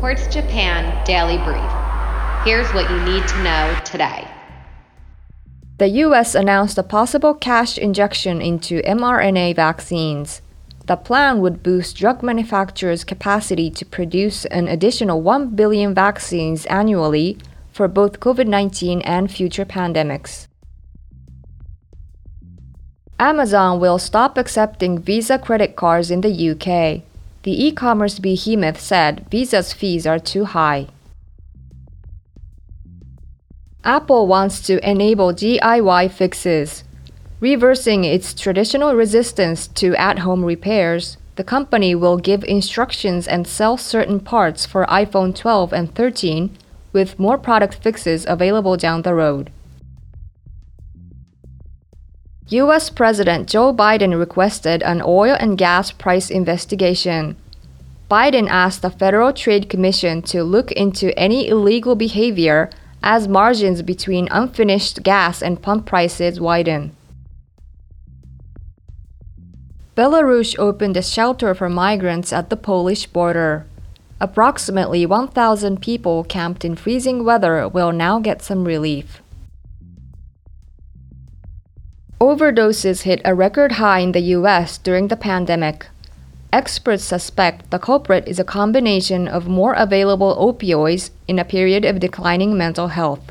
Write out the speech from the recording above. Quartz Japan Daily Brief. Here's what you need to know today. The U.S. announced a possible cash injection into mRNA vaccines. The plan would boost drug manufacturers' capacity to produce an additional 1 billion vaccines annually for both COVID-19 and future pandemics. Amazon will stop accepting Visa credit cards in the UK. The e-commerce behemoth said Visa's fees are too high. Apple wants to enable DIY fixes. Reversing its traditional resistance to at-home repairs, the company will give instructions and sell certain parts for iPhone 12 and 13, with more product fixes available down the road. U.S. President Joe Biden requested an oil and gas price investigation. Biden asked the Federal Trade Commission to look into any illegal behavior as margins between unfinished gas and pump prices widen. Belarus opened a shelter for migrants at the Polish border. Approximately 1,000 people camped in freezing weather will now get some relief. Overdoses hit a record high in the U.S. during the pandemic. Experts suspect the culprit is a combination of more available opioids in a period of declining mental health.